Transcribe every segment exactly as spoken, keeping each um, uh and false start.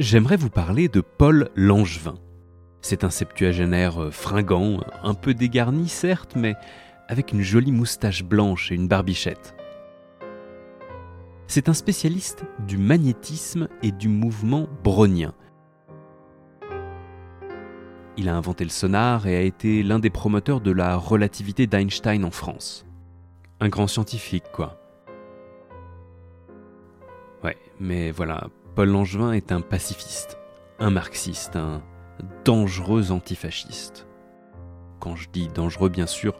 j'aimerais vous parler de Paul Langevin. C'est un septuagénaire fringant, un peu dégarni certes, mais avec une jolie moustache blanche et une barbichette. C'est un spécialiste du magnétisme et du mouvement brownien. Il a inventé le sonar et a été l'un des promoteurs de la relativité d'Einstein en France. Un grand scientifique, quoi. Ouais, mais voilà, Paul Langevin est un pacifiste, un marxiste, un dangereux antifasciste. Quand je dis dangereux, bien sûr,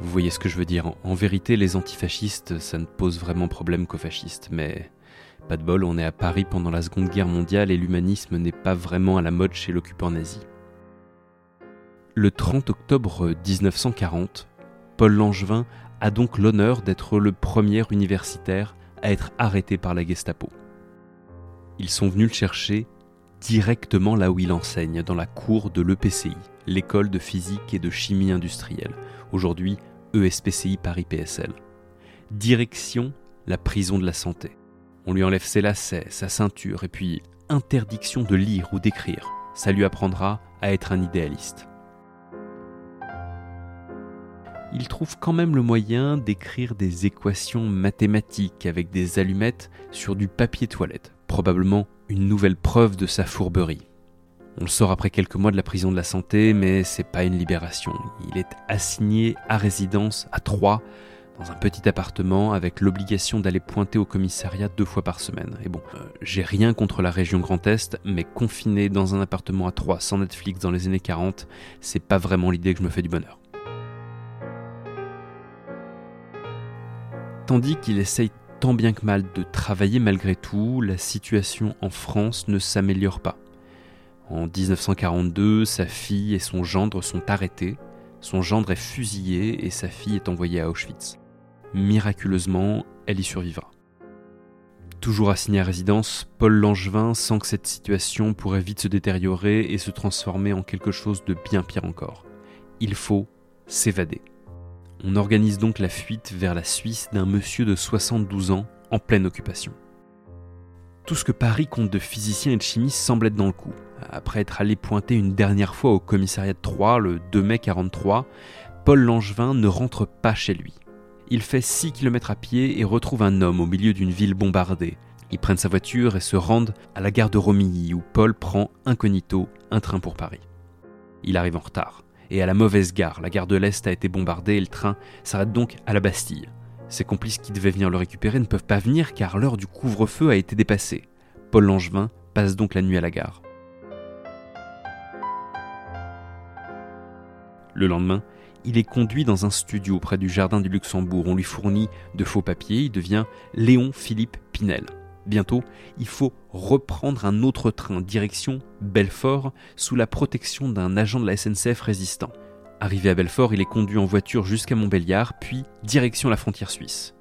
vous voyez ce que je veux dire. En vérité, les antifascistes, ça ne pose vraiment problème qu'aux fascistes, mais pas de bol, on est à Paris pendant la Seconde Guerre mondiale et l'humanisme n'est pas vraiment à la mode chez l'occupant nazi. Le trente octobre dix-neuf cent quarante, Paul Langevin a donc l'honneur d'être le premier universitaire à être arrêté par la Gestapo. Ils sont venus le chercher directement là où il enseigne, dans la cour de l'E P C I, l'école de physique et de chimie industrielle, aujourd'hui E S P C I Paris-P S L. Direction la prison de la santé. On lui enlève ses lacets, sa ceinture, et puis interdiction de lire ou d'écrire. Ça lui apprendra à être un idéaliste. Il trouve quand même le moyen d'écrire des équations mathématiques avec des allumettes sur du papier toilette, probablement une nouvelle preuve de sa fourberie. On le sort après quelques mois de la prison de la santé, mais c'est pas une libération. Il est assigné à résidence à Troyes, dans un petit appartement, avec l'obligation d'aller pointer au commissariat deux fois par semaine. Et bon, euh, j'ai rien contre la région Grand Est, mais confiné dans un appartement à Troyes sans Netflix dans les années quarante, c'est pas vraiment l'idée que je me fais du bonheur. Tandis qu'il essaye tant bien que mal de travailler malgré tout, la situation en France ne s'améliore pas. En dix-neuf cent quarante-deux, sa fille et son gendre sont arrêtés, son gendre est fusillé et sa fille est envoyée à Auschwitz. Miraculeusement, elle y survivra. Toujours assigné à résidence, Paul Langevin sent que cette situation pourrait vite se détériorer et se transformer en quelque chose de bien pire encore. Il faut s'évader. On organise donc la fuite vers la Suisse d'un monsieur de soixante-douze ans en pleine occupation. Tout ce que Paris compte de physiciens et de chimistes semble être dans le coup. Après être allé pointer une dernière fois au commissariat de Troyes le deux mai quarante-trois, Paul Langevin ne rentre pas chez lui. Il fait six kilomètres à pied et retrouve un homme au milieu d'une ville bombardée. Ils prennent sa voiture et se rendent à la gare de Romilly où Paul prend incognito un train pour Paris. Il arrive en retard. Et à la mauvaise gare, la gare de l'Est a été bombardée et le train s'arrête donc à la Bastille. Ses complices qui devaient venir le récupérer ne peuvent pas venir car l'heure du couvre-feu a été dépassée. Paul Langevin passe donc la nuit à la gare. Le lendemain, il est conduit dans un studio près du jardin du Luxembourg. On lui fournit de faux papiers, il devient Léon-Philippe Pinel. Bientôt, il faut reprendre un autre train, direction Belfort, sous la protection d'un agent de la S N C F résistant. Arrivé à Belfort, il est conduit en voiture jusqu'à Montbéliard, puis direction la frontière suisse.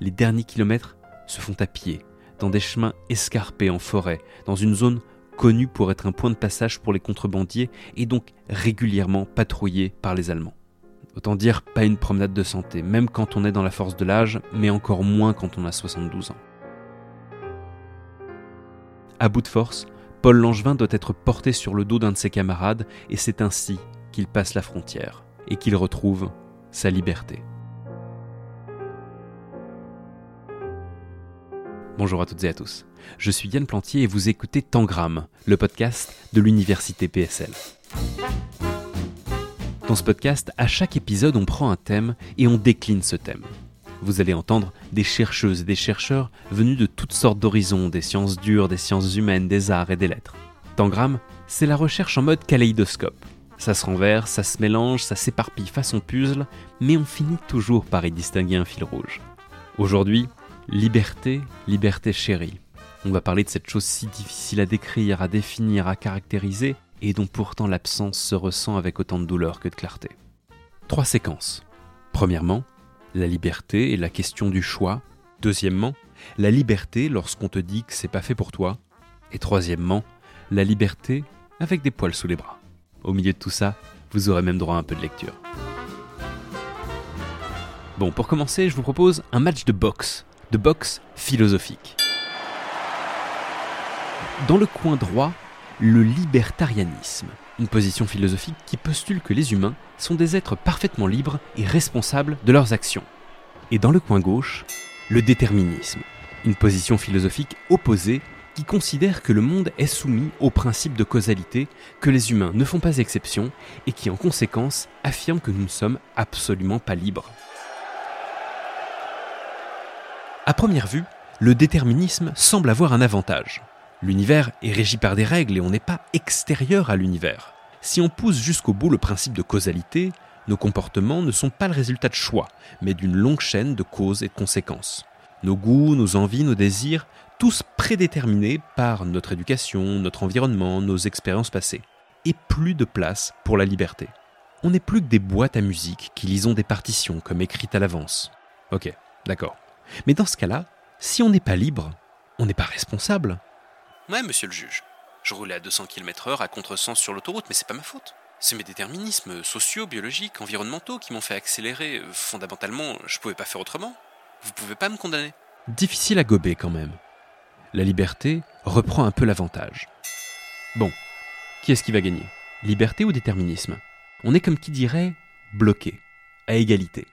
Les derniers kilomètres se font à pied, dans des chemins escarpés en forêt, dans une zone connue pour être un point de passage pour les contrebandiers et donc régulièrement patrouillée par les Allemands. Autant dire pas une promenade de santé, même quand on est dans la force de l'âge, mais encore moins quand on a soixante-douze ans. À bout de force, Paul Langevin doit être porté sur le dos d'un de ses camarades et c'est ainsi qu'il passe la frontière et qu'il retrouve sa liberté. Bonjour à toutes et à tous, je suis Yann Plantier et vous écoutez Tangram, le podcast de l'université P S L. Dans ce podcast, à chaque épisode, on prend un thème et on décline ce thème. Vous allez entendre des chercheuses et des chercheurs venus de toutes sortes d'horizons, des sciences dures, des sciences humaines, des arts et des lettres. Tangram, c'est la recherche en mode kaléidoscope. Ça se renverse, ça se mélange, ça s'éparpille façon puzzle, mais on finit toujours par y distinguer un fil rouge. Aujourd'hui, liberté, liberté chérie. On va parler de cette chose si difficile à décrire, à définir, à caractériser, et dont pourtant l'absence se ressent avec autant de douleur que de clarté. Trois séquences. Premièrement, la liberté et la question du choix. Deuxièmement, la liberté lorsqu'on te dit que c'est pas fait pour toi. Et troisièmement, la liberté avec des poils sous les bras. Au milieu de tout ça, vous aurez même droit à un peu de lecture. Bon, pour commencer, je vous propose un match de boxe, de boxe philosophique. Dans le coin droit, le libertarianisme, une position philosophique qui postule que les humains sont des êtres parfaitement libres et responsables de leurs actions. Et dans le coin gauche, le déterminisme, une position philosophique opposée qui considère que le monde est soumis au principe de causalité, que les humains ne font pas exception et qui en conséquence affirme que nous ne sommes absolument pas libres. À première vue, le déterminisme semble avoir un avantage. L'univers est régi par des règles et on n'est pas extérieur à l'univers. Si on pousse jusqu'au bout le principe de causalité, nos comportements ne sont pas le résultat de choix, mais d'une longue chaîne de causes et de conséquences. Nos goûts, nos envies, nos désirs, tous prédéterminés par notre éducation, notre environnement, nos expériences passées. Et plus de place pour la liberté. On n'est plus que des boîtes à musique qui lisons des partitions comme écrites à l'avance. Ok, d'accord. Mais dans ce cas-là, si on n'est pas libre, on n'est pas responsable. Ouais, monsieur le juge, je roulais à deux cents kilomètres heure à contresens sur l'autoroute, mais c'est pas ma faute. C'est mes déterminismes sociaux, biologiques, environnementaux qui m'ont fait accélérer. Fondamentalement, je pouvais pas faire autrement. Vous pouvez pas me condamner. Difficile à gober quand même. La liberté reprend un peu l'avantage. Bon, qui est-ce qui va gagner ? Liberté ou déterminisme ? On est comme qui dirait bloqué, à égalité.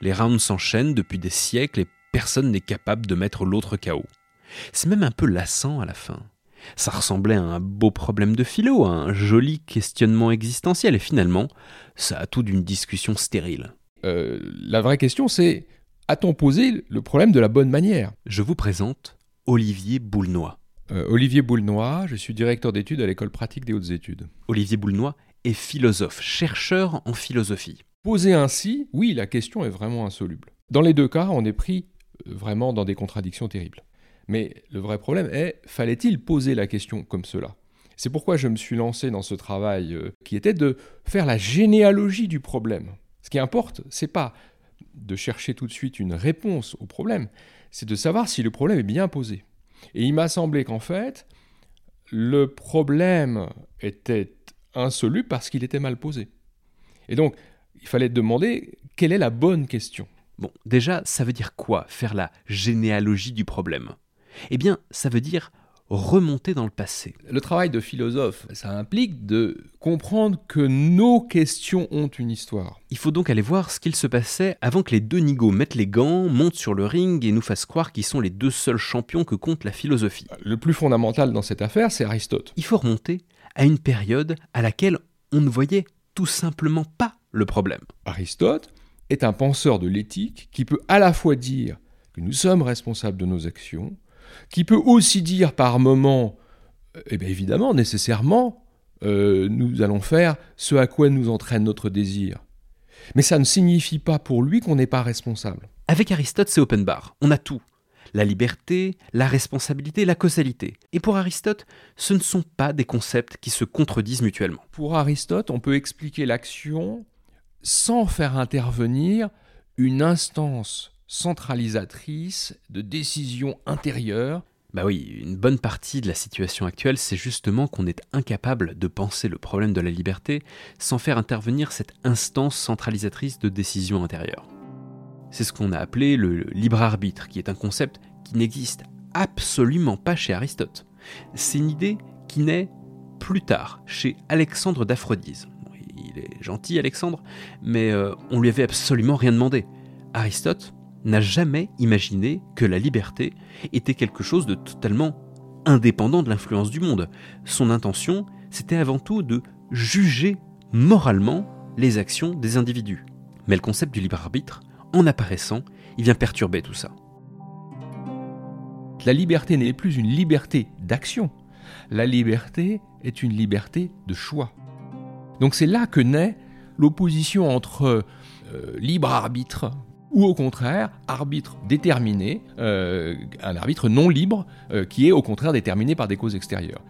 Les rounds s'enchaînent depuis des siècles et personne n'est capable de mettre l'autre K O. C'est même un peu lassant à la fin. Ça ressemblait à un beau problème de philo, à un joli questionnement existentiel, et finalement, ça a tout d'une discussion stérile. Euh, la vraie question c'est, a-t-on posé le problème de la bonne manière ? Je vous présente Olivier Boulnois. Euh, Olivier Boulnois, je suis directeur d'études à l'École pratique des hautes études. Olivier Boulnois est philosophe, chercheur en philosophie. Posé ainsi, oui, la question est vraiment insoluble. Dans les deux cas, on est pris vraiment dans des contradictions terribles. Mais le vrai problème est, fallait-il poser la question comme cela ? C'est pourquoi je me suis lancé dans ce travail euh, qui était de faire la généalogie du problème. Ce qui importe, c'est pas de chercher tout de suite une réponse au problème, c'est de savoir si le problème est bien posé. Et il m'a semblé qu'en fait, le problème était insoluble parce qu'il était mal posé. Et donc, il fallait demander quelle est la bonne question. Bon, déjà, ça veut dire quoi, faire la généalogie du problème ? Eh bien, ça veut dire remonter dans le passé. Le travail de philosophe, ça implique de comprendre que nos questions ont une histoire. Il faut donc aller voir ce qu'il se passait avant que les deux nigauds mettent les gants, montent sur le ring et nous fassent croire qu'ils sont les deux seuls champions que compte la philosophie. Le plus fondamental dans cette affaire, c'est Aristote. Il faut remonter à une période à laquelle on ne voyait tout simplement pas le problème. Aristote est un penseur de l'éthique qui peut à la fois dire que nous sommes responsables de nos actions, qui peut aussi dire par moment, eh bien évidemment, nécessairement, euh, nous allons faire ce à quoi nous entraîne notre désir. Mais ça ne signifie pas pour lui qu'on n'est pas responsable. Avec Aristote, c'est open bar. On a tout. La liberté, la responsabilité, la causalité. Et pour Aristote, ce ne sont pas des concepts qui se contredisent mutuellement. Pour Aristote, on peut expliquer l'action sans faire intervenir une instance centralisatrice de décision intérieure. Bah oui, une bonne partie de la situation actuelle, c'est justement qu'on est incapable de penser le problème de la liberté sans faire intervenir cette instance centralisatrice de décision intérieure. C'est ce qu'on a appelé le libre arbitre, qui est un concept qui n'existe absolument pas chez Aristote. C'est une idée qui naît plus tard, chez Alexandre d'Aphrodise. Il est gentil, Alexandre, mais euh, on lui avait absolument rien demandé. Aristote n'a jamais imaginé que la liberté était quelque chose de totalement indépendant de l'influence du monde. Son intention, c'était avant tout de juger moralement les actions des individus. Mais le concept du libre arbitre, en apparaissant, il vient perturber tout ça. La liberté n'est plus une liberté d'action. La liberté est une liberté de choix. Donc c'est là que naît l'opposition entre euh, libre arbitre ou au contraire arbitre déterminé, euh, un arbitre non libre euh, qui est au contraire déterminé par des causes extérieures.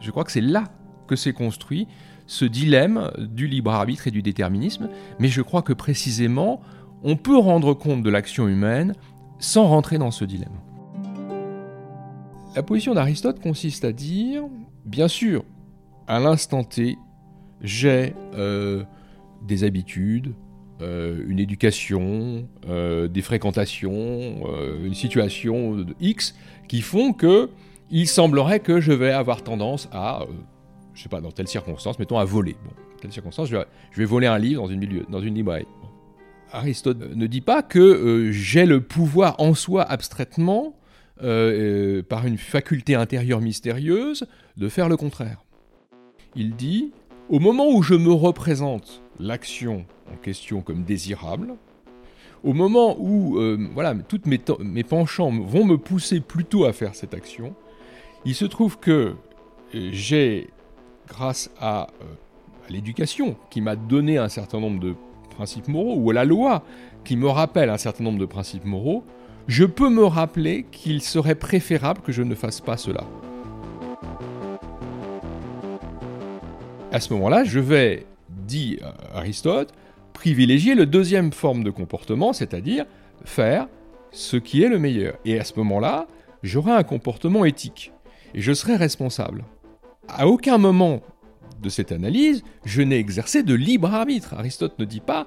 Je crois que c'est là que s'est construit ce dilemme du libre arbitre et du déterminisme, mais je crois que précisément on peut rendre compte de l'action humaine sans rentrer dans ce dilemme. La position d'Aristote consiste à dire, bien sûr, à l'instant T, j'ai euh, des habitudes, euh, une éducation, euh, des fréquentations, euh, une situation de X qui font que il semblerait que je vais avoir tendance à, euh, je sais pas, dans telle circonstance, mettons à voler. Bon, dans telle circonstance, je vais, je vais voler un livre dans une, milieu, dans une librairie. Bon. Aristote ne dit pas que euh, j'ai le pouvoir en soi abstraitement, euh, euh, par une faculté intérieure mystérieuse, de faire le contraire. Il dit, au moment où je me représente l'action en question comme désirable, au moment où euh, voilà, toutes mes, t- mes penchants vont me pousser plutôt à faire cette action, il se trouve que j'ai, grâce à, euh, à l'éducation qui m'a donné un certain nombre de principes moraux, ou à la loi qui me rappelle un certain nombre de principes moraux, je peux me rappeler qu'il serait préférable que je ne fasse pas cela. À ce moment-là, je vais, dit Aristote, privilégier le deuxième forme de comportement, c'est-à-dire faire ce qui est le meilleur. Et à ce moment-là, j'aurai un comportement éthique et je serai responsable. À aucun moment de cette analyse, je n'ai exercé de libre arbitre. Aristote ne dit pas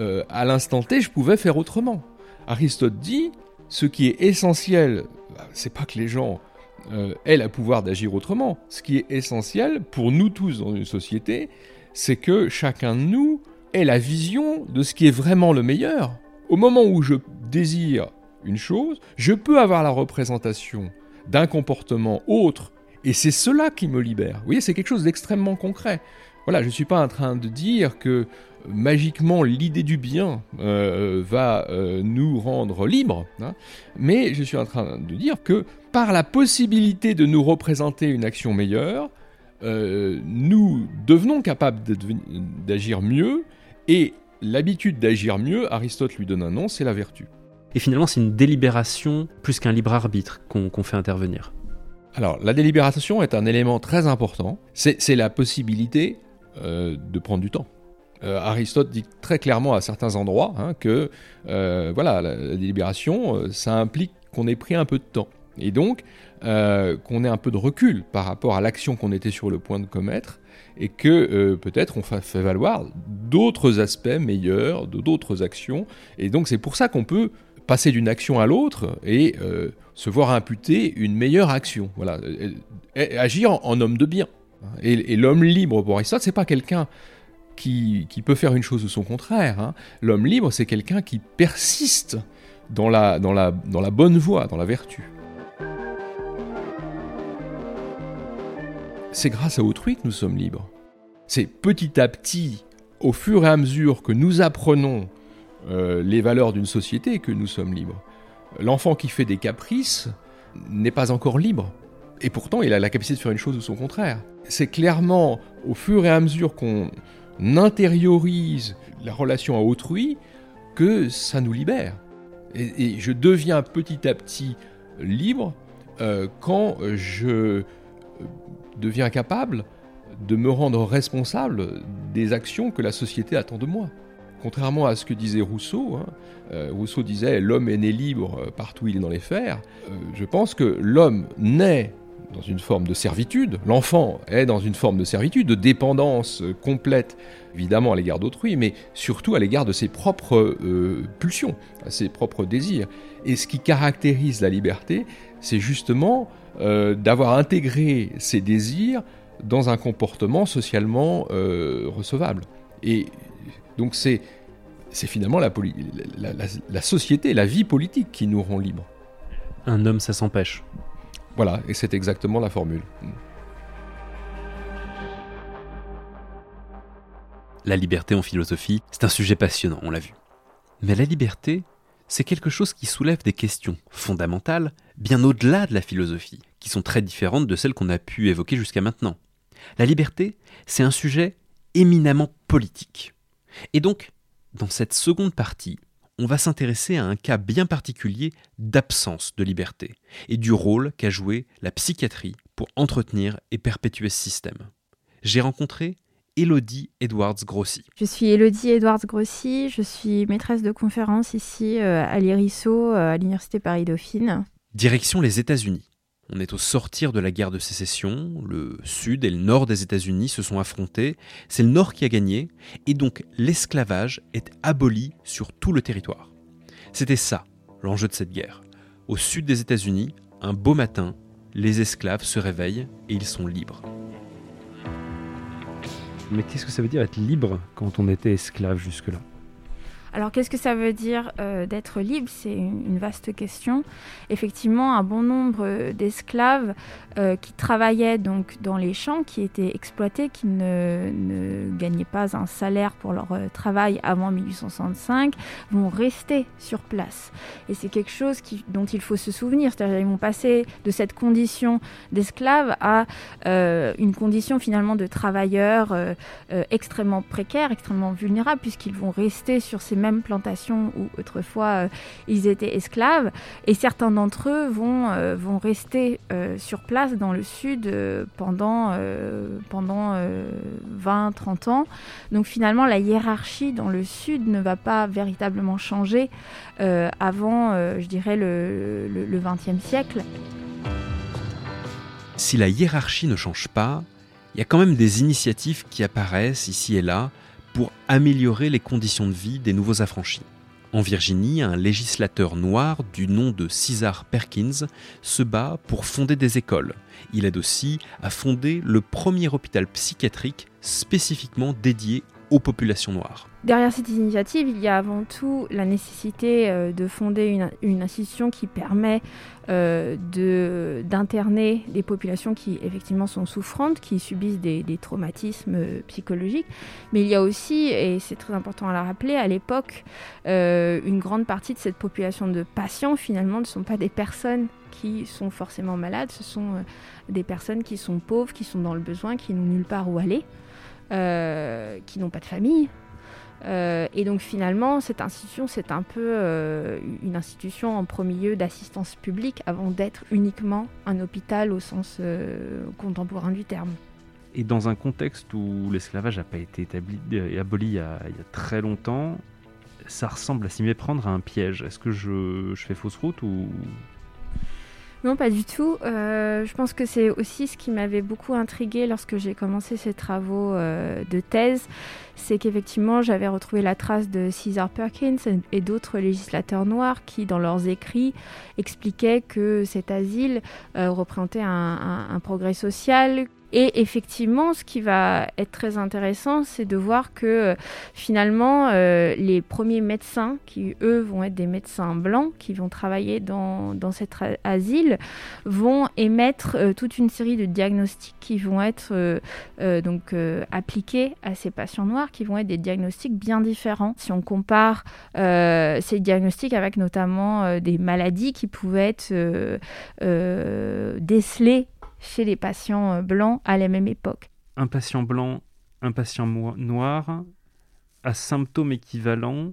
euh, « à l'instant T, je pouvais faire autrement ». Aristote dit « ce qui est essentiel, c'est pas que les gens euh, aient le pouvoir d'agir autrement. Ce qui est essentiel pour nous tous dans une société, c'est que chacun de nous ait la vision de ce qui est vraiment le meilleur. Au moment où je désire une chose, je peux avoir la représentation d'un comportement autre. Et c'est cela qui me libère. Vous voyez, c'est quelque chose d'extrêmement concret. Voilà, je ne suis pas en train de dire que magiquement l'idée du bien euh, va euh, nous rendre libres, hein, mais je suis en train de dire que par la possibilité de nous représenter une action meilleure, euh, nous devenons capables de, d'agir mieux, et l'habitude d'agir mieux, Aristote lui donne un nom, c'est la vertu. Et finalement, c'est une délibération plus qu'un libre arbitre qu'on, qu'on fait intervenir. Alors, la délibération est un élément très important, c'est, c'est la possibilité euh, de prendre du temps. Euh, Aristote dit très clairement à certains endroits hein, que euh, voilà, la, la délibération, euh, ça implique qu'on ait pris un peu de temps, et donc euh, qu'on ait un peu de recul par rapport à l'action qu'on était sur le point de commettre, et que euh, peut-être on fa- fait valoir d'autres aspects meilleurs, de, d'autres actions, et donc c'est pour ça qu'on peut passer d'une action à l'autre et euh, se voir imputer une meilleure action. Voilà, agir en, en homme de bien. Et, et l'homme libre pour Aristote, c'est pas quelqu'un qui, qui peut faire une chose ou son contraire. Hein. L'homme libre, c'est quelqu'un qui persiste dans la, dans la, dans la bonne voie, dans la vertu. C'est grâce à autrui que nous sommes libres. C'est petit à petit, au fur et à mesure que nous apprenons Euh, les valeurs d'une société que nous sommes libres. L'enfant qui fait des caprices n'est pas encore libre, et pourtant il a la capacité de faire une chose ou son contraire. C'est clairement au fur et à mesure qu'on intériorise la relation à autrui que ça nous libère. Et, et je deviens petit à petit libre euh, quand je deviens capable de me rendre responsable des actions que la société attend de moi. Contrairement à ce que disait Rousseau, hein, euh, Rousseau disait « l'homme est né libre partout où il est dans les fers euh, », je pense que l'homme naît dans une forme de servitude, l'enfant est dans une forme de servitude, de dépendance complète, évidemment à l'égard d'autrui, mais surtout à l'égard de ses propres euh, pulsions, à ses propres désirs. Et ce qui caractérise la liberté, c'est justement euh, d'avoir intégré ses désirs dans un comportement socialement euh, recevable. Et donc c'est, c'est finalement la, poli- la, la, la société, la vie politique qui nous rend libres. Un homme, ça s'empêche. Voilà, et c'est exactement la formule. La liberté en philosophie, c'est un sujet passionnant, on l'a vu. Mais la liberté, c'est quelque chose qui soulève des questions fondamentales, bien au-delà de la philosophie, qui sont très différentes de celles qu'on a pu évoquer jusqu'à maintenant. La liberté, c'est un sujet éminemment politique. Et donc, dans cette seconde partie, on va s'intéresser à un cas bien particulier d'absence de liberté et du rôle qu'a joué la psychiatrie pour entretenir et perpétuer ce système. J'ai rencontré Élodie Edwards-Grossi. Je suis Élodie Edwards-Grossi, je suis maîtresse de conférence ici à l'Hérisseau, à l'Université Paris-Dauphine. Direction les États-Unis, On est au sortir de la guerre de sécession, le sud et le nord des États-Unis se sont affrontés, c'est le nord qui a gagné, et donc l'esclavage est aboli sur tout le territoire. C'était ça, l'enjeu de cette guerre. Au sud des États-Unis, un beau matin, les esclaves se réveillent et ils sont libres. Mais qu'est-ce que ça veut dire être libre quand on était esclave jusque-là ? Alors, qu'est-ce que ça veut dire euh, d'être libre ? C'est une, une vaste question. Effectivement, un bon nombre d'esclaves euh, qui travaillaient donc dans les champs, qui étaient exploités, qui ne, ne gagnaient pas un salaire pour leur euh, travail avant dix-huit cent soixante-cinq, vont rester sur place. Et c'est quelque chose qui, dont il faut se souvenir. C'est-à-dire qu'ils vont passer de cette condition d'esclave à euh, une condition finalement de travailleurs euh, euh, extrêmement précaires, extrêmement vulnérables, puisqu'ils vont rester sur ces mêmes plantations où autrefois euh, ils étaient esclaves, et certains d'entre eux vont, euh, vont rester euh, sur place dans le sud euh, pendant, euh, pendant euh, vingt à trente ans. Donc finalement la hiérarchie dans le sud ne va pas véritablement changer euh, avant euh, je dirais le, le, le vingtième siècle. Si la hiérarchie ne change pas, il y a quand même des initiatives qui apparaissent ici et là pour améliorer les conditions de vie des nouveaux affranchis. En Virginie, un législateur noir du nom de Caesar Perkins se bat pour fonder des écoles. Il aide aussi à fonder le premier hôpital psychiatrique spécifiquement dédié aux populations noires. Derrière cette initiative, il y a avant tout la nécessité de fonder une, une institution qui permet euh, de, d'interner des populations qui effectivement sont souffrantes, qui subissent des, des traumatismes psychologiques. Mais il y a aussi, et c'est très important à la rappeler, à l'époque, euh, une grande partie de cette population de patients finalement ne sont pas des personnes qui sont forcément malades, ce sont euh, des personnes qui sont pauvres, qui sont dans le besoin, qui n'ont nulle part où aller, euh, qui n'ont pas de famille. Euh, et donc finalement, cette institution, c'est un peu euh, une institution en premier lieu d'assistance publique avant d'être uniquement un hôpital au sens euh, contemporain du terme. Et dans un contexte où l'esclavage n'a pas été établi, euh, aboli il y, a, il y a très longtemps, ça ressemble à s'y méprendre à un piège. Est-ce que je, je fais fausse route ou... Non, pas du tout. Euh, je pense que c'est aussi ce qui m'avait beaucoup intriguée lorsque j'ai commencé ces travaux euh, de thèse, c'est qu'effectivement j'avais retrouvé la trace de Caesar Perkins et d'autres législateurs noirs qui, dans leurs écrits, expliquaient que cet asile euh, représentait un, un, un progrès social. Et effectivement, ce qui va être très intéressant, c'est de voir que finalement, euh, les premiers médecins, qui eux vont être des médecins blancs, qui vont travailler dans, dans cet asile, vont émettre euh, toute une série de diagnostics qui vont être euh, euh, donc, euh, appliqués à ces patients noirs, qui vont être des diagnostics bien différents. Si on compare euh, ces diagnostics avec notamment euh, des maladies qui pouvaient être euh, euh, décelées chez les patients blancs à la même époque. Un patient blanc, un patient noir, à symptômes équivalents,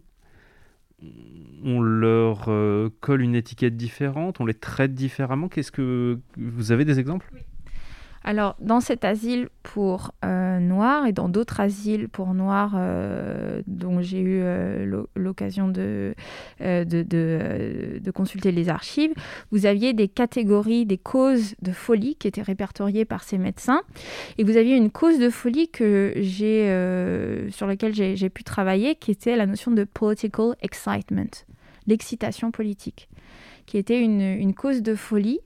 on leur euh, colle une étiquette différente, on les traite différemment. Qu'est-ce que... Vous avez des exemples ? Oui. Alors, dans cet asile pour euh, noirs et dans d'autres asiles pour noirs euh, dont j'ai eu euh, l'occasion de, euh, de, de, euh, de consulter les archives, vous aviez des catégories, des causes de folie qui étaient répertoriées par ces médecins. Et vous aviez une cause de folie que j'ai, euh, sur laquelle j'ai, j'ai pu travailler, qui était la notion de « political excitement », l'excitation politique, qui était une, une cause de folie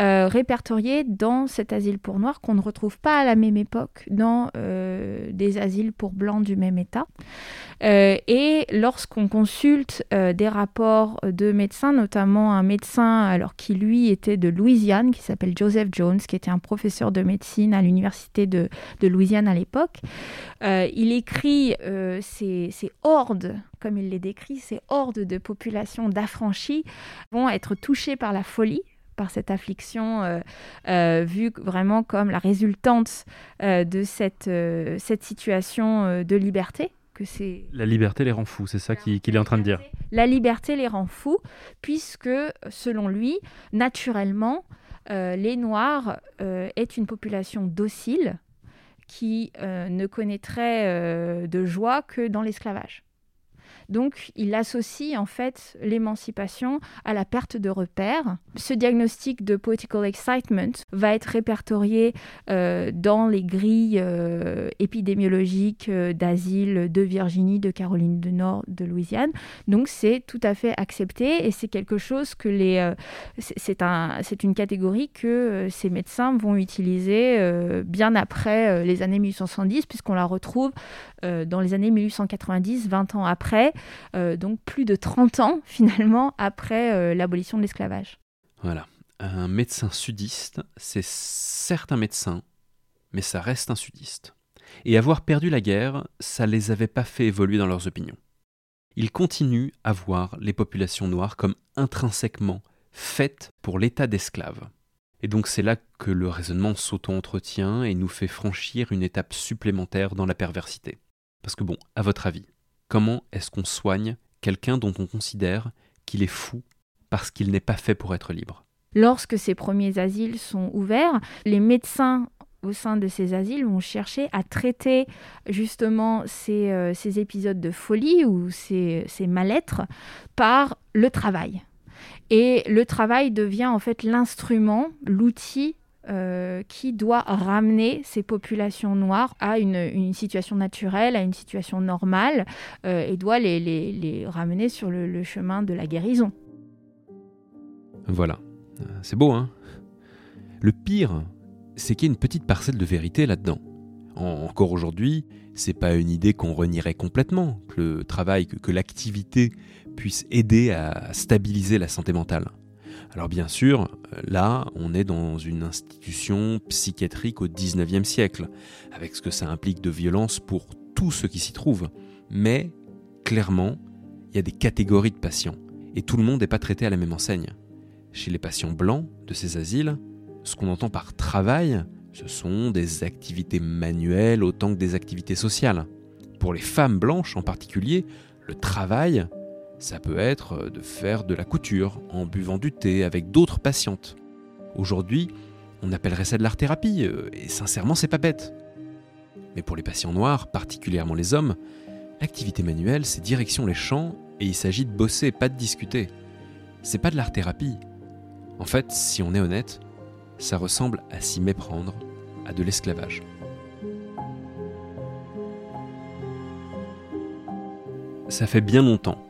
Euh, répertoriés dans cet asile pour noirs qu'on ne retrouve pas à la même époque dans euh, des asiles pour blancs du même état. Euh, et lorsqu'on consulte euh, des rapports de médecins, notamment un médecin alors qui lui était de Louisiane, qui s'appelle Joseph Jones, qui était un professeur de médecine à l'université de, de Louisiane à l'époque, euh, il écrit euh, ces, ces hordes, comme il les décrit, ces hordes de populations d'affranchis vont être touchées par la folie, par cette affliction euh, euh, vue vraiment comme la résultante euh, de cette, euh, cette situation euh, de liberté. Que c'est... La liberté les rend fous, c'est ça qu'il, qu'il est en train de dire. La liberté les rend fous, puisque, selon lui, naturellement, euh, les Noirs euh, est une population docile qui euh, ne connaîtrait euh, de joie que dans l'esclavage. Donc, il associe en fait l'émancipation à la perte de repères. Ce diagnostic de political excitement va être répertorié euh, dans les grilles euh, épidémiologiques euh, d'asile de Virginie, de Caroline du Nord, de Louisiane. Donc, c'est tout à fait accepté et c'est quelque chose que les... Euh, c'est, c'est, un, c'est une catégorie que euh, ces médecins vont utiliser euh, bien après euh, les années mille huit cent soixante-dix, puisqu'on la retrouve euh, dans les années mille huit cent quatre-vingt-dix, vingt ans après. Euh, donc plus de trente ans finalement après euh, l'abolition de l'esclavage. Voilà, un médecin sudiste, c'est certes un médecin, mais ça reste un sudiste. Et avoir perdu la guerre, ça les avait pas fait évoluer dans leurs opinions. Ils continuent à voir les populations noires comme intrinsèquement faites pour l'état d'esclave. Et donc c'est là que le raisonnement s'auto-entretient et nous fait franchir une étape supplémentaire dans la perversité. Parce que bon, à votre avis, comment est-ce qu'on soigne quelqu'un dont on considère qu'il est fou parce qu'il n'est pas fait pour être libre ? Lorsque ces premiers asiles sont ouverts, les médecins au sein de ces asiles vont chercher à traiter justement ces, euh, ces épisodes de folie ou ces, ces mal-être par le travail. Et le travail devient en fait l'instrument, l'outil Euh, qui doit ramener ces populations noires à une, une situation naturelle, à une situation normale, euh, et doit les, les, les ramener sur le, le chemin de la guérison. Voilà. C'est beau, hein ? Le pire, c'est qu'il y a une petite parcelle de vérité là-dedans. En, encore aujourd'hui, c'est pas une idée qu'on renierait complètement, que le travail, que, que l'activité puisse aider à stabiliser la santé mentale. Alors bien sûr, là, on est dans une institution psychiatrique au dix-neuvième siècle, avec ce que ça implique de violence pour tous ceux qui s'y trouvent. Mais, clairement, il y a des catégories de patients, et tout le monde n'est pas traité à la même enseigne. Chez les patients blancs de ces asiles, ce qu'on entend par travail, ce sont des activités manuelles autant que des activités sociales. Pour les femmes blanches en particulier, le travail... ça peut être de faire de la couture en buvant du thé avec d'autres patientes. Aujourd'hui, on appellerait ça de l'art-thérapie, et sincèrement, c'est pas bête. Mais pour les patients noirs, particulièrement les hommes, l'activité manuelle, c'est direction les champs, et il s'agit de bosser, pas de discuter. C'est pas de l'art-thérapie. En fait, si on est honnête, ça ressemble à s'y méprendre, à de l'esclavage. Ça fait bien longtemps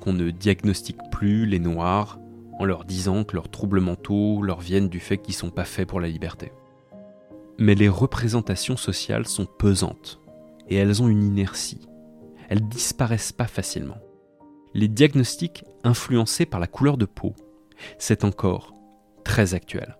qu'on ne diagnostique plus les Noirs en leur disant que leurs troubles mentaux leur viennent du fait qu'ils ne sont pas faits pour la liberté. Mais les représentations sociales sont pesantes, et elles ont une inertie. Elles ne disparaissent pas facilement. Les diagnostics influencés par la couleur de peau, c'est encore très actuel.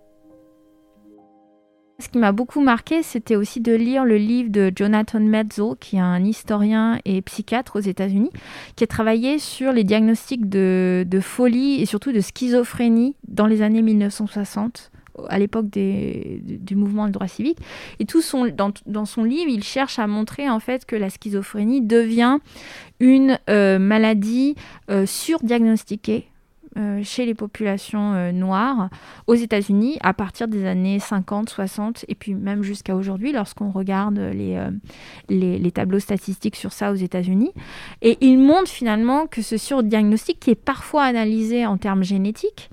Ce qui m'a beaucoup marqué, c'était aussi de lire le livre de Jonathan Metzl, qui est un historien et psychiatre aux États-Unis, qui a travaillé sur les diagnostics de, de folie et surtout de schizophrénie dans les années mille neuf cent soixante, à l'époque des, du mouvement du droit civique. Et tout son, dans, dans son livre, il cherche à montrer en fait que la schizophrénie devient une euh, maladie euh, surdiagnostiquée chez les populations euh, noires aux États-Unis à partir des années cinquante, soixante et puis même jusqu'à aujourd'hui lorsqu'on regarde les, euh, les, les tableaux statistiques sur ça aux États-Unis. Et il montre finalement que ce surdiagnostic qui est parfois analysé en termes génétiques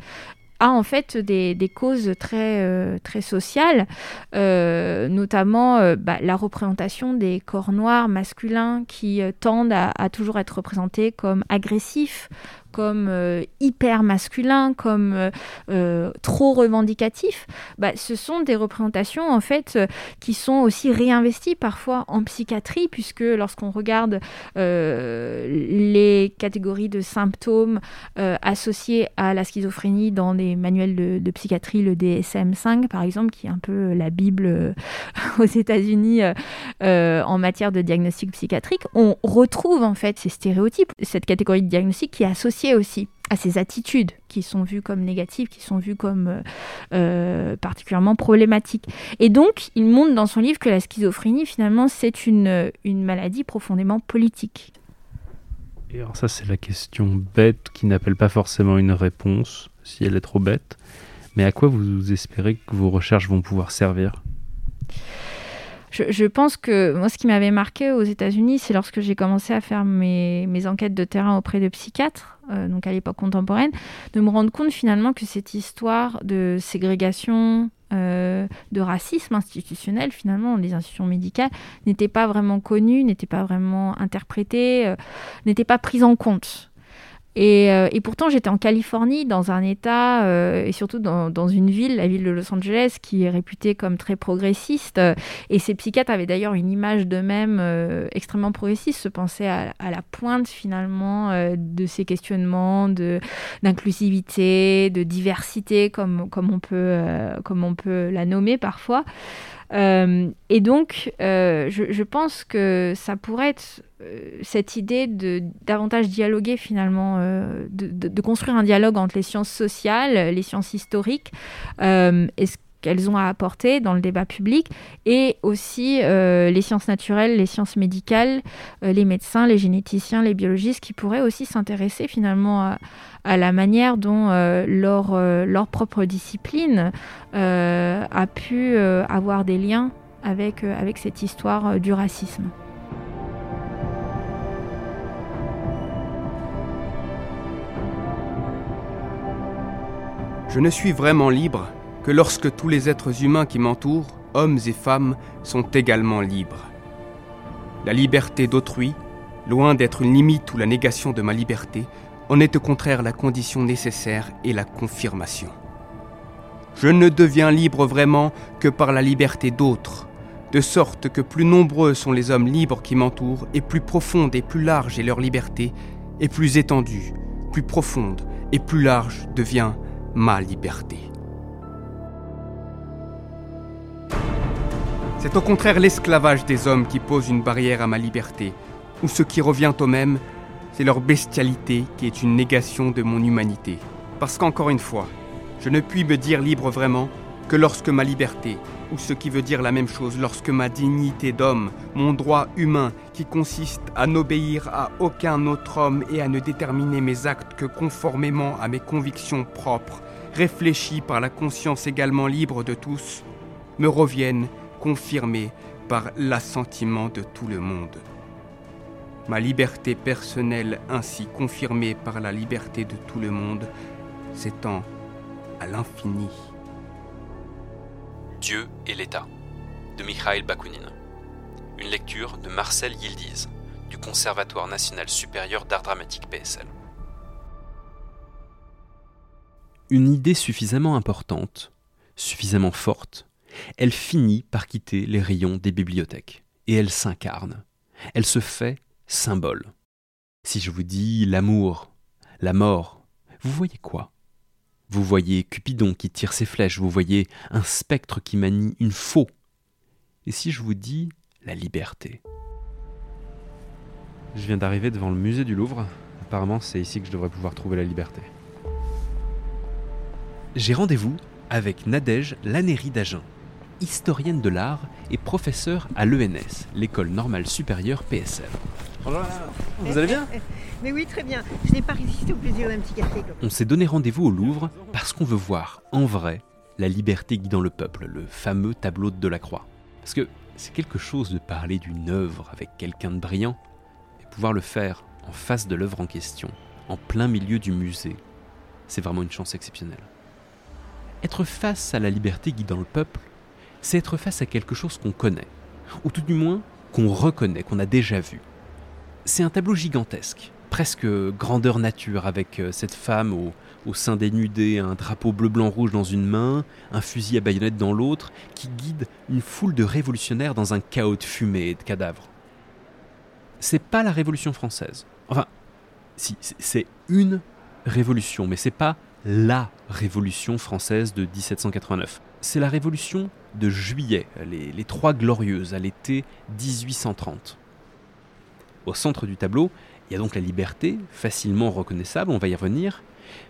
a en fait des, des causes très, euh, très sociales, euh, notamment euh, bah, la représentation des corps noirs masculins qui euh, tendent à, à toujours être représentés comme agressifs, comme euh, hyper masculins, comme euh, euh, trop revendicatifs. Bah, ce sont des représentations en fait euh, qui sont aussi réinvesties parfois en psychiatrie, puisque lorsqu'on regarde euh, les catégories de symptômes euh, associés à la schizophrénie dans les manuels de, de psychiatrie, le D S M cinq par exemple, qui est un peu la Bible euh, aux États-Unis euh, euh, en matière de diagnostic psychiatrique, on retrouve en fait ces stéréotypes, cette catégorie de diagnostic qui est associée aussi à ces attitudes qui sont vues comme négatives, qui sont vues comme euh, euh, particulièrement problématiques. Et donc, il montre dans son livre que la schizophrénie, finalement, c'est une, une maladie profondément politique. Et alors ça, c'est la question bête qui n'appelle pas forcément une réponse, si elle est trop bête, mais à quoi vous espérez que vos recherches vont pouvoir servir ? je, je pense que moi, ce qui m'avait marqué aux États-Unis, c'est lorsque j'ai commencé à faire mes, mes enquêtes de terrain auprès de psychiatres, euh, donc à l'époque contemporaine, de me rendre compte finalement que cette histoire de ségrégation, euh, de racisme institutionnel, finalement, les institutions médicales n'étaient pas vraiment connues, n'étaient pas vraiment interprétées, euh, n'étaient pas prises en compte. Et, euh, et pourtant, j'étais en Californie, dans un État, euh, et surtout dans, dans une ville, la ville de Los Angeles, qui est réputée comme très progressiste. Euh, et ces psychiatres avaient d'ailleurs une image d'eux-mêmes euh, extrêmement progressiste, se pensaient à, à la pointe, finalement, euh, de ces questionnements de, d'inclusivité, de diversité, comme, comme, on peut, euh, comme on peut la nommer parfois. Euh, et donc, euh, je, je pense que ça pourrait être euh, cette idée de davantage dialoguer finalement, euh, de, de, de construire un dialogue entre les sciences sociales, les sciences historiques, euh, et ce qu'elles ont à apporter dans le débat public, et aussi euh, les sciences naturelles, les sciences médicales, euh, les médecins, les généticiens, les biologistes, qui pourraient aussi s'intéresser finalement à, à la manière dont euh, leur, euh, leur propre discipline euh, a pu euh, avoir des liens avec, euh, avec cette histoire euh, du racisme. Je ne suis vraiment libre que lorsque tous les êtres humains qui m'entourent, hommes et femmes, sont également libres. La liberté d'autrui, loin d'être une limite ou la négation de ma liberté, en est au contraire la condition nécessaire et la confirmation. Je ne deviens libre vraiment que par la liberté d'autres, de sorte que plus nombreux sont les hommes libres qui m'entourent, et plus profonde et plus large est leur liberté, et plus étendue, plus profonde et plus large devient ma liberté. C'est au contraire l'esclavage des hommes qui pose une barrière à ma liberté, ou ce qui revient au même, c'est leur bestialité qui est une négation de mon humanité. Parce qu'encore une fois, je ne puis me dire libre vraiment que lorsque ma liberté, ou ce qui veut dire la même chose, lorsque ma dignité d'homme, mon droit humain qui consiste à n'obéir à aucun autre homme et à ne déterminer mes actes que conformément à mes convictions propres, réfléchies par la conscience également libre de tous, me reviennent confirmée par l'assentiment de tout le monde. Ma liberté personnelle, ainsi confirmée par la liberté de tout le monde, s'étend à l'infini. Dieu et l'État, de Mikhaïl Bakounine. Une lecture de Marcel Yildiz, du Conservatoire National Supérieur d'Art Dramatique P S L. Une idée suffisamment importante, suffisamment forte, elle finit par quitter les rayons des bibliothèques, et elle s'incarne. Elle se fait symbole. Si je vous dis l'amour, la mort, vous voyez quoi ? Vous voyez Cupidon qui tire ses flèches, vous voyez un spectre qui manie une faux. Et si je vous dis la liberté ? Je viens d'arriver devant le musée du Louvre. Apparemment, c'est ici que je devrais pouvoir trouver la liberté. J'ai rendez-vous avec Nadeije Laneyrie-Dagen, historienne de l'art et professeure à l'E N S, l'École Normale Supérieure P S L. Bonjour, vous allez bien ? Mais oui, très bien. Je n'ai pas résisté au plaisir d'un petit café. On s'est donné rendez-vous au Louvre parce qu'on veut voir, en vrai, la liberté guidant le peuple, le fameux tableau de Delacroix. Parce que c'est quelque chose de parler d'une œuvre avec quelqu'un de brillant, et pouvoir le faire en face de l'œuvre en question, en plein milieu du musée, c'est vraiment une chance exceptionnelle. Être face à la liberté guidant le peuple, c'est être face à quelque chose qu'on connaît, ou tout du moins qu'on reconnaît, qu'on a déjà vu. C'est un tableau gigantesque, presque grandeur nature, avec cette femme au, au sein dénudé, un drapeau bleu-blanc-rouge dans une main, un fusil à baïonnette dans l'autre, qui guide une foule de révolutionnaires dans un chaos de fumée et de cadavres. C'est pas la Révolution française. Enfin, si, c'est une révolution, mais c'est pas la Révolution française de dix-sept cent quatre-vingt-neuf. C'est la révolution de juillet, les, les Trois Glorieuses, à l'été dix-huit cent trente. Au centre du tableau, il y a donc la liberté, facilement reconnaissable, on va y revenir,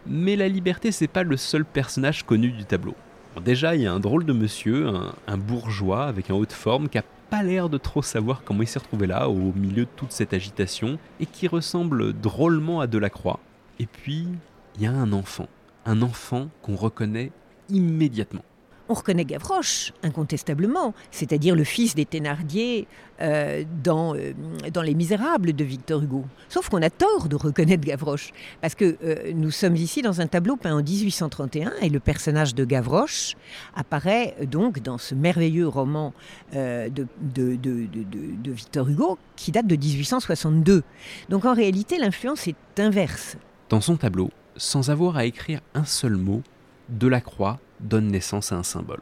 mais la liberté, c'est pas le seul personnage connu du tableau. Bon, déjà, il y a un drôle de monsieur, un, un bourgeois avec un haut de forme qui a pas l'air de trop savoir comment il s'est retrouvé là, au milieu de toute cette agitation, et qui ressemble drôlement à Delacroix. Et puis, il y a un enfant, un enfant qu'on reconnaît immédiatement. On reconnaît Gavroche, incontestablement, c'est-à-dire le fils des Thénardier euh, dans, euh, dans Les Misérables de Victor Hugo. Sauf qu'on a tort de reconnaître Gavroche, parce que euh, nous sommes ici dans un tableau peint en dix-huit cent trente et un, et le personnage de Gavroche apparaît euh, donc dans ce merveilleux roman euh, de, de, de, de, de Victor Hugo, qui date de dix-huit cent soixante-deux. Donc en réalité, l'influence est inverse. Dans son tableau, sans avoir à écrire un seul mot, Delacroix donne naissance à un symbole.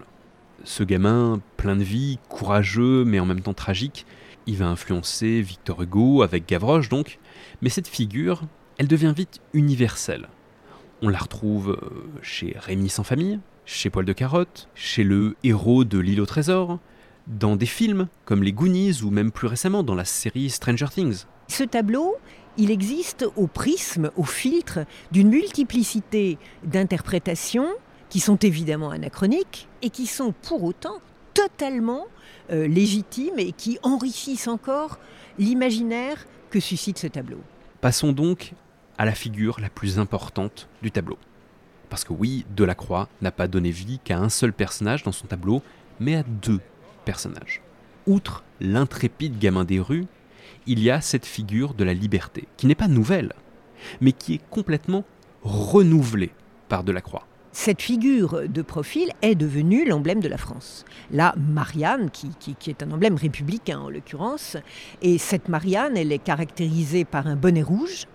Ce gamin, plein de vie, courageux, mais en même temps tragique, il va influencer Victor Hugo avec Gavroche donc, mais cette figure, elle devient vite universelle. On la retrouve chez Rémi sans famille, chez Poil de Carotte, chez le héros de L'île au trésor, dans des films comme Les Goonies ou même plus récemment dans la série Stranger Things. Ce tableau, il existe au prisme, au filtre d'une multiplicité d'interprétations qui sont évidemment anachroniques et qui sont pour autant totalement euh, légitimes et qui enrichissent encore l'imaginaire que suscite ce tableau. Passons donc à la figure la plus importante du tableau. Parce que oui, Delacroix n'a pas donné vie qu'à un seul personnage dans son tableau, mais à deux personnages. Outre l'intrépide gamin des rues, il y a cette figure de la liberté, qui n'est pas nouvelle, mais qui est complètement renouvelée par Delacroix. Cette figure de profil est devenue l'emblème de la France. Là, Marianne, qui, qui, qui est un emblème républicain en l'occurrence, et cette Marianne, elle est caractérisée par un bonnet rouge,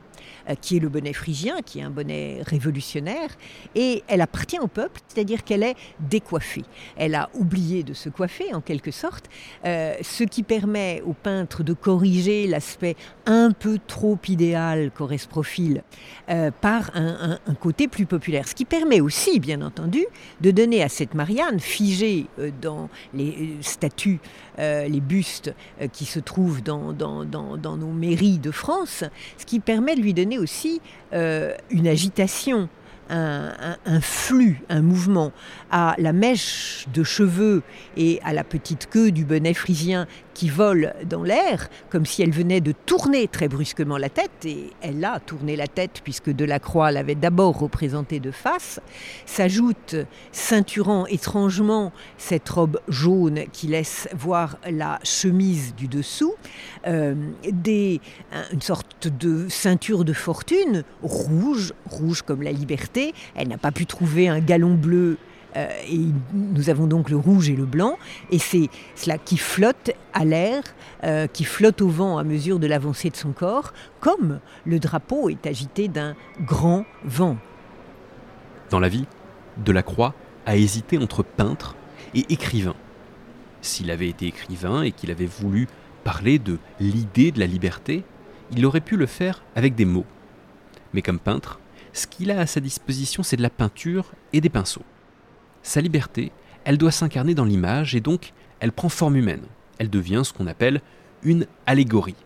euh, qui est le bonnet phrygien, qui est un bonnet révolutionnaire, et elle appartient au peuple, c'est-à-dire qu'elle est décoiffée. Elle a oublié de se coiffer, en quelque sorte, euh, ce qui permet au peintre de corriger l'aspect un peu trop idéal qu'aurait ce profil euh, par un, un, un côté plus populaire. Ce qui permet aussi, bien entendu, de donner à cette Marianne, figée euh, dans les statues, euh, les bustes euh, qui se trouvent dans, dans, dans, dans nos mairies de France, ce qui permet de lui donner aussi euh, une agitation, un, un, un flux, un mouvement. À la mèche de cheveux et à la petite queue du bonnet phrygien qui vole dans l'air, comme si elle venait de tourner très brusquement la tête, et elle a tourné la tête puisque Delacroix l'avait d'abord représentée de face, s'ajoute, ceinturant étrangement cette robe jaune qui laisse voir la chemise du dessous, euh, des, une sorte de ceinture de fortune, rouge, rouge comme la liberté. Elle n'a pas pu trouver un galon bleu, Euh, et nous avons donc le rouge et le blanc, et c'est cela qui flotte à l'air, euh, qui flotte au vent à mesure de l'avancée de son corps, comme le drapeau est agité d'un grand vent. Dans la vie, Delacroix a hésité entre peintre et écrivain. S'il avait été écrivain et qu'il avait voulu parler de l'idée de la liberté, il aurait pu le faire avec des mots. Mais comme peintre, ce qu'il a à sa disposition, c'est de la peinture et des pinceaux. Sa liberté, elle doit s'incarner dans l'image et donc elle prend forme humaine. Elle devient ce qu'on appelle une allégorie.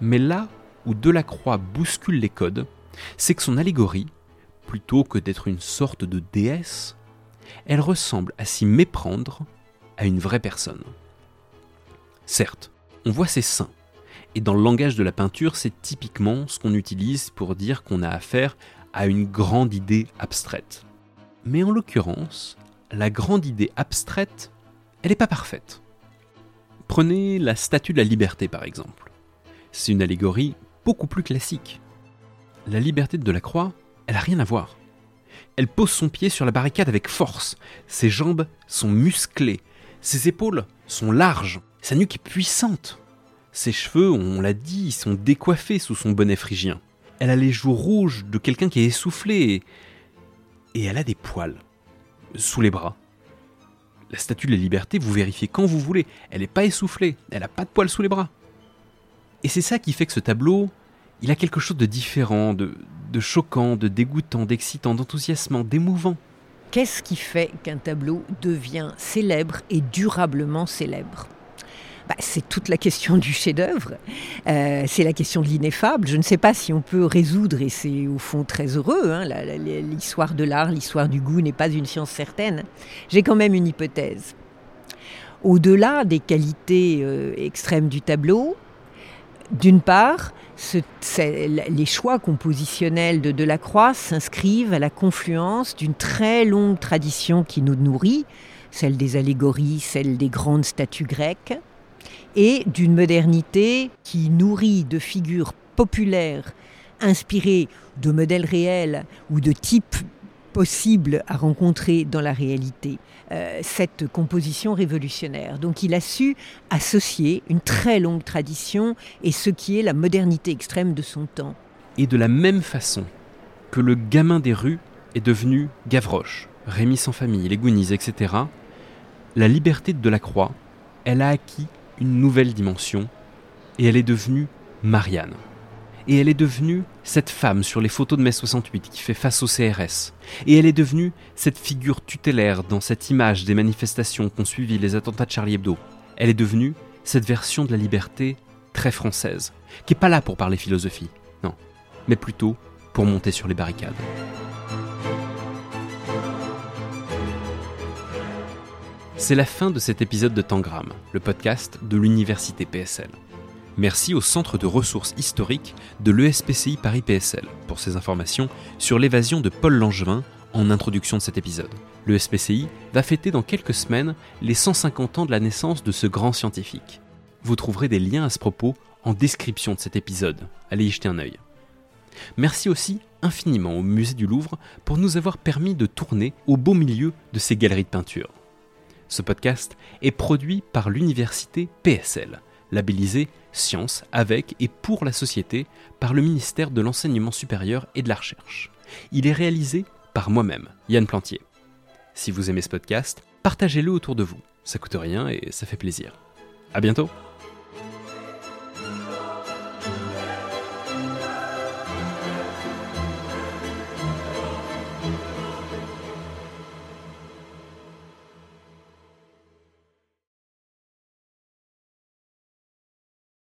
Mais là où Delacroix bouscule les codes, c'est que son allégorie, plutôt que d'être une sorte de déesse, elle ressemble à s'y méprendre à une vraie personne. Certes, on voit ses seins, et dans le langage de la peinture, c'est typiquement ce qu'on utilise pour dire qu'on a affaire à une grande idée abstraite. Mais en l'occurrence, la grande idée abstraite, elle n'est pas parfaite. Prenez la statue de la liberté par exemple. C'est une allégorie beaucoup plus classique. La liberté de Delacroix, elle n'a rien à voir. Elle pose son pied sur la barricade avec force. Ses jambes sont musclées. Ses épaules sont larges. Sa nuque est puissante. Ses cheveux, on l'a dit, sont décoiffés sous son bonnet phrygien. Elle a les joues rouges de quelqu'un qui est essoufflé et... Et elle a des poils, sous les bras. La statue de la liberté, vous vérifiez quand vous voulez, elle n'est pas essoufflée, elle n'a pas de poils sous les bras. Et c'est ça qui fait que ce tableau, il a quelque chose de différent, de, de choquant, de dégoûtant, d'excitant, d'enthousiasmant, d'émouvant. Qu'est-ce qui fait qu'un tableau devient célèbre et durablement célèbre ? Bah, c'est toute la question du chef-d'œuvre, euh, c'est la question de l'ineffable. Je ne sais pas si on peut résoudre, et c'est au fond très heureux, hein, la, la, l'histoire de l'art, l'histoire du goût n'est pas une science certaine. J'ai quand même une hypothèse. Au-delà des qualités euh, extrêmes du tableau, d'une part, Ce, les choix compositionnels de Delacroix s'inscrivent à la confluence d'une très longue tradition qui nous nourrit, celle des allégories, celle des grandes statues grecques, et d'une modernité qui nourrit de figures populaires inspirées de modèles réels ou de types possibles à rencontrer dans la réalité, euh, cette composition révolutionnaire. Donc il a su associer une très longue tradition et ce qui est la modernité extrême de son temps. Et de la même façon que le gamin des rues est devenu Gavroche, Rémi sans famille, les Goonies, et cetera, la liberté de Delacroix, elle a acquis une nouvelle dimension et elle est devenue Marianne. Et elle est devenue cette femme sur les photos de mai soixante-huit qui fait face au C R S. Et elle est devenue cette figure tutélaire dans cette image des manifestations qu'ont suivi les attentats de Charlie Hebdo. Elle est devenue cette version de la liberté très française, qui n'est pas là pour parler philosophie, non, mais plutôt pour monter sur les barricades. C'est la fin de cet épisode de Tangram, le podcast de l'université P S L. Merci au Centre de ressources historiques de l'E S P C I Paris-P S L pour ses informations sur l'évasion de Paul Langevin en introduction de cet épisode. L'E S P C I va fêter dans quelques semaines les cent cinquante ans de la naissance de ce grand scientifique. Vous trouverez des liens à ce propos en description de cet épisode. Allez y jeter un œil. Merci aussi infiniment au Musée du Louvre pour nous avoir permis de tourner au beau milieu de ces galeries de peinture. Ce podcast est produit par l'université P S L, labellisée Science avec et pour la société par le ministère de l'Enseignement supérieur et de la Recherche. Il est réalisé par moi-même, Yann Plantier. Si vous aimez ce podcast, partagez-le autour de vous. Ça coûte rien et ça fait plaisir. À bientôt!